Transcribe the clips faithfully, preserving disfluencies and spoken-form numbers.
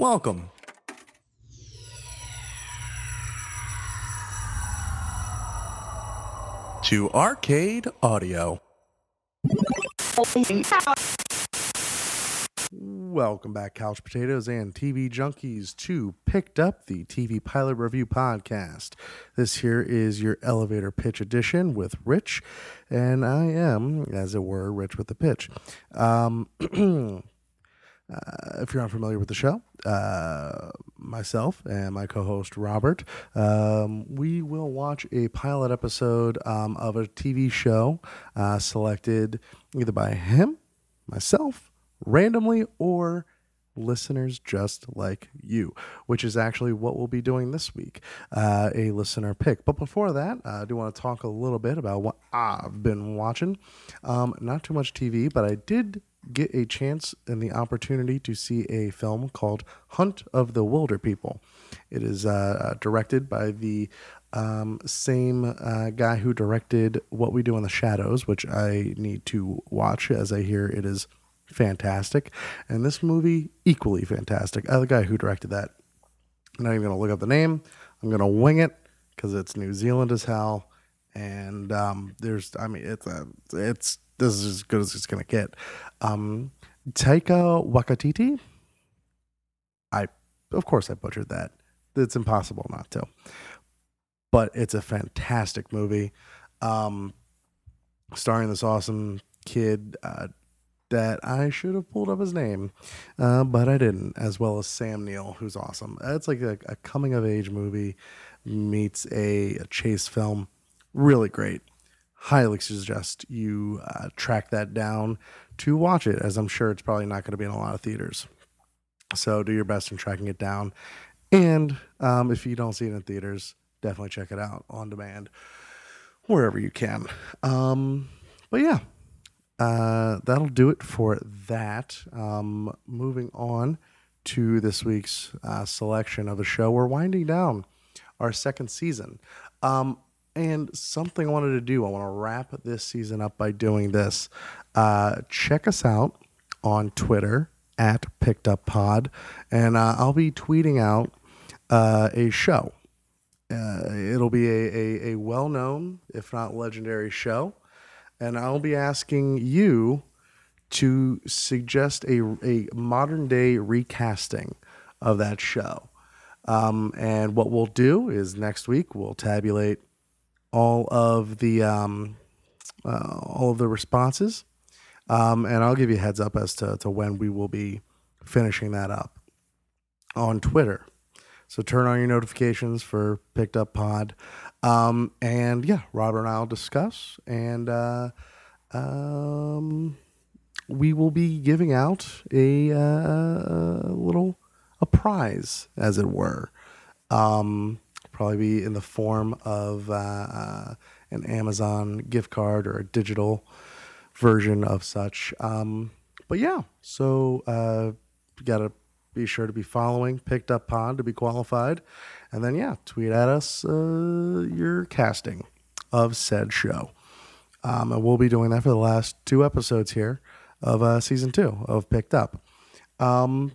Welcome. To Arcade Audio. Welcome back, couch potatoes and T V junkies, to Picked Up, the T V pilot review podcast. This here is your elevator pitch edition with Rich, and I am, as it were, Rich with the pitch. Um, uh, if you're unfamiliar with the show, uh, myself and my co-host Robert, um, we will watch a pilot episode um, of a T V show uh, selected either by him, myself, randomly, or listeners just like you, which is actually what we'll be doing this week, uh, a listener pick. But before that, uh, I do want to talk a little bit about what I've been watching. Um, not too much T V, but I did get a chance and the opportunity to see a film called Hunt of the Wilderpeople. It is uh, directed by the um, same uh, guy who directed What We Do in the Shadows, which I need to watch, as I hear it is fantastic. And this movie, equally fantastic. Uh, the guy who directed that, I'm not even going to look up the name. I'm going to wing it because it's New Zealand as hell. And um, there's, I mean, it's a, it's, this is as good as it's going to get. Um, Taika Wakatiti. I, of course I butchered that. It's impossible not to, but it's a fantastic movie. Um, starring this awesome kid, uh, that I should have pulled up his name, uh, but I didn't, as well as Sam Neill, who's awesome. It's like a, a coming-of-age movie meets a, a chase film. Really great. Highly suggest you uh, track that down to watch it, as I'm sure it's probably not going to be in a lot of theaters. So do your best in tracking it down. And um, if you don't see it in theaters, definitely check it out on demand, wherever you can. Um, but yeah. Uh, that'll do it for that. Um, moving on to this week's uh, selection of a show. We're winding down our second season. Um, and something I wanted to do, I want to wrap this season up by doing this. Uh, check us out on Twitter at Picked Up Pod, and uh, I'll be tweeting out uh, a show. Uh, it'll be a, a, a well-known, if not legendary show. And I'll be asking you to suggest a, a modern-day recasting of that show. Um, and what we'll do is next week we'll tabulate all of the um, uh, all of the responses, um, and I'll give you a heads up as to, to when we will be finishing that up on Twitter. So turn on your notifications for Picked Up Pod. Um, and yeah, Robert and I will discuss. And uh, um, we will be giving out a uh, little a prize, as it were. Um, probably be in the form of uh, uh, an Amazon gift card or a digital version of such. Um, but yeah, so uh, we got to be sure to be following Picked Up Pod to be qualified. And then, yeah, tweet at us uh, your casting of said show. Um, and we'll be doing that for the last two episodes here of uh, season two of Picked Up. Um,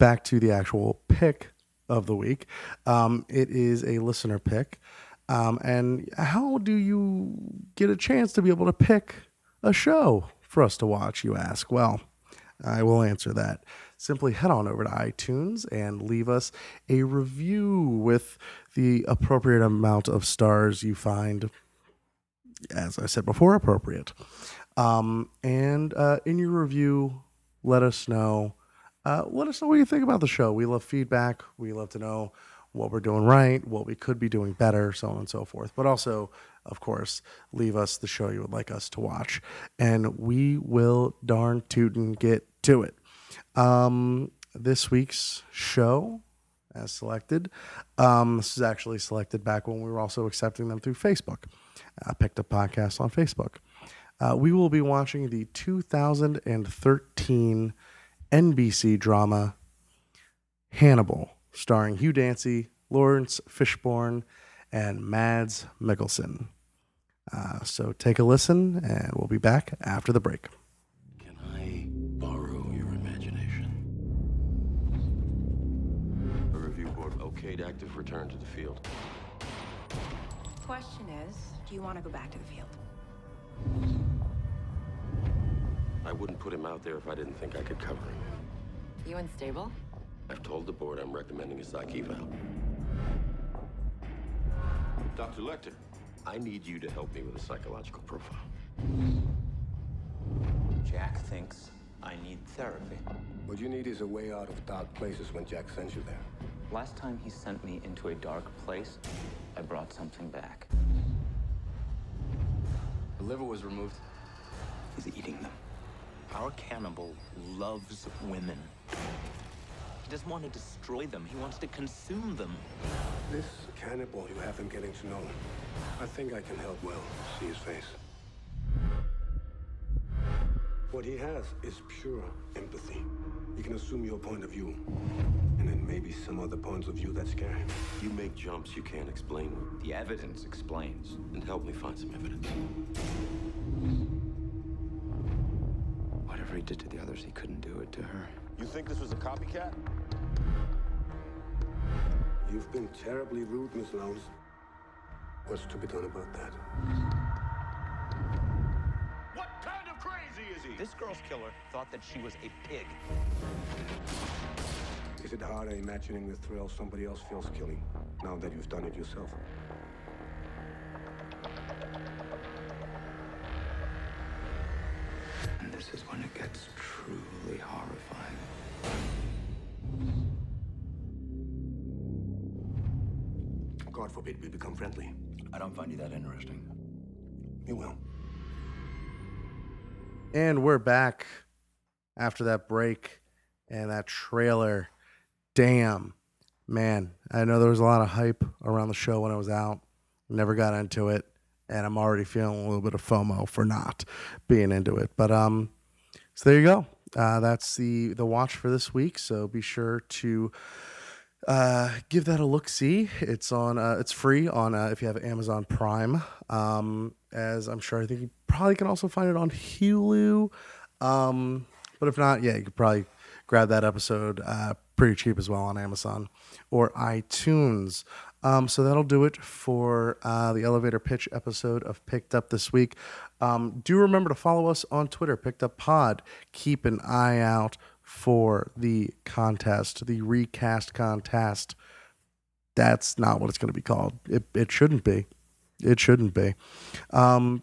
back to the actual pick of the week. Um, it is a listener pick. Um, and how do you get a chance to be able to pick a show for us to watch, you ask? Well, I will answer that. Simply head on over to iTunes and leave us a review with the appropriate amount of stars you find, as I said before, appropriate. Um, and uh, in your review, let us know. Uh, let us know what you think about the show. We love feedback. We love to know what we're doing right, what we could be doing better, so on and so forth. But also, of course, leave us the show you would like us to watch, and we will darn tootin' get to it. Um, this week's show, as selected, um, this is actually selected back when we were also accepting them through Facebook. I picked a podcast on Facebook. Uh, we will be watching the two thousand thirteen N B C drama Hannibal, starring Hugh Dancy, Lawrence Fishburne, and Mads Mikkelsen. Uh, so take a listen, and we'll be back after the break. Arcade active, return to the field. Question is, do you want to go back to the field? I wouldn't put him out there if I didn't think I could cover him. You unstable? I've told the board I'm recommending a psych eval. Doctor Lecter, I need you to help me with a psychological profile. Jack thinks I need therapy. What you need is a way out of dark places when Jack sends you there. Last time he sent me into a dark place, I brought something back. The liver was removed. He's eating them. Our cannibal loves women. He doesn't want to destroy them. He wants to consume them. This cannibal, you have him getting to know. I think I can help Will see his face. What he has is pure empathy. He can assume your point of view, and then maybe some other points of view that scare him. You make jumps you can't explain. The evidence explains. And help me find some evidence. He did to the others, he couldn't do it to her. You think this was a copycat? You've been terribly rude, Miss Lowes. What's to be done about that? What kind of crazy is he? This girl's killer thought that she was a pig. Is it harder imagining the thrill somebody else feels killing, now that you've done it yourself? This is when it gets truly horrifying. God forbid we become friendly. I don't find you that interesting. You will. And we're back after that break and that trailer. Damn, man. I know there was a lot of hype around the show when I was out. Never got into it. And I'm already feeling a little bit of FOMO for not being into it. But um. So there you go. Uh, that's the, the watch for this week. So be sure to uh, give that a look-see. It's on. Uh, it's free on uh, if you have Amazon Prime. Um, as I'm sure, I think you probably can also find it on Hulu. Um, but if not, yeah, you could probably grab that episode uh, pretty cheap as well on Amazon or iTunes. Um, so that'll do it for uh, the Elevator Pitch episode of Picked Up this week. Um, do remember to follow us on Twitter, Picked Up Pod. Keep an eye out for the contest, the recast contest. That's not what it's going to be called. It it shouldn't be. It shouldn't be. Um,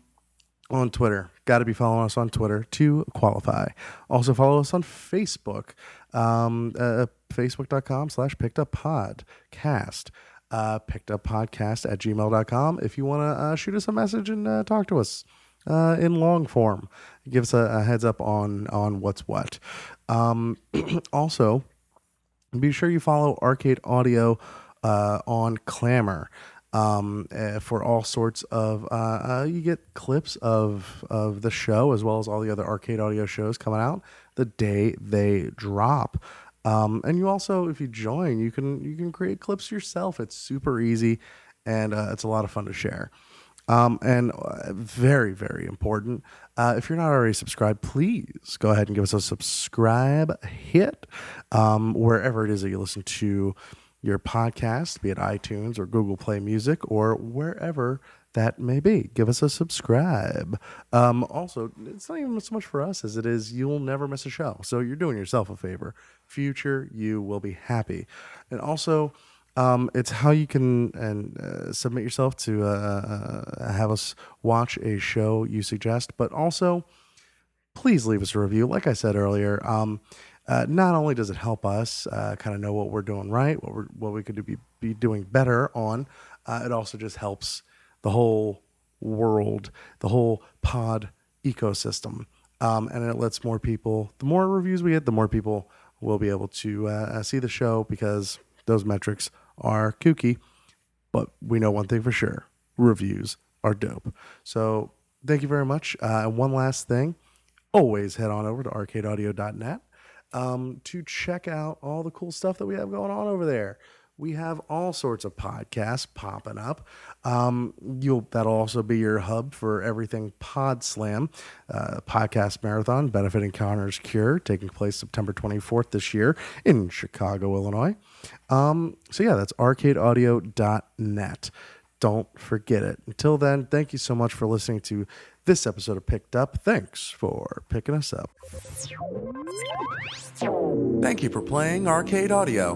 on Twitter. Got to be following us on Twitter to qualify. Also follow us on Facebook, um, uh, facebook.com slash Picked Up Podcast. Uh, picked up podcast at gmail dot com if you want to uh, shoot us a message and uh, talk to us uh, in long form. Give us a, a heads up on, on what's what. Um, also, be sure you follow Arcade Audio uh, on Clamor um, uh, for all sorts of... Uh, uh, you get clips of, of the show as well as all the other Arcade Audio shows coming out the day they drop. Um, and you also, if you join, you can you can create clips yourself. It's super easy, and uh, it's a lot of fun to share. Um, and uh, very, very important. Uh, if you're not already subscribed, please go ahead and give us a subscribe hit um, wherever it is that you listen to your podcast, be it iTunes or Google Play Music or wherever that may be. Give us a subscribe. Um, also, it's not even so much for us as it is you'll never miss a show. So you're doing yourself a favor. Future you will be happy. And also, um, it's how you can and uh, submit yourself to uh, uh, have us watch a show you suggest. But also, please leave us a review. Like I said earlier, um, uh, not only does it help us uh, kind of know what we're doing right, what we're what we could do be, be doing better on, uh, it also just helps the whole world, the whole pod ecosystem. Um, and it lets more people, the more reviews we get, the more people will be able to uh, see the show because those metrics are kooky. But we know one thing for sure, reviews are dope. So thank you very much. Uh, one last thing, always head on over to arcade audio dot net um, to check out all the cool stuff that we have going on over there. We have all sorts of podcasts popping up. Um, you'll that'll also be your hub for everything Pod Slam, uh, podcast marathon benefiting Connor's Cure, taking place September twenty-fourth this year in Chicago, Illinois. Um, so yeah, that's arcade audio dot net. Don't forget it. Until then, thank you so much for listening to this episode of Picked Up. Thanks for picking us up. Thank you for playing Arcade Audio.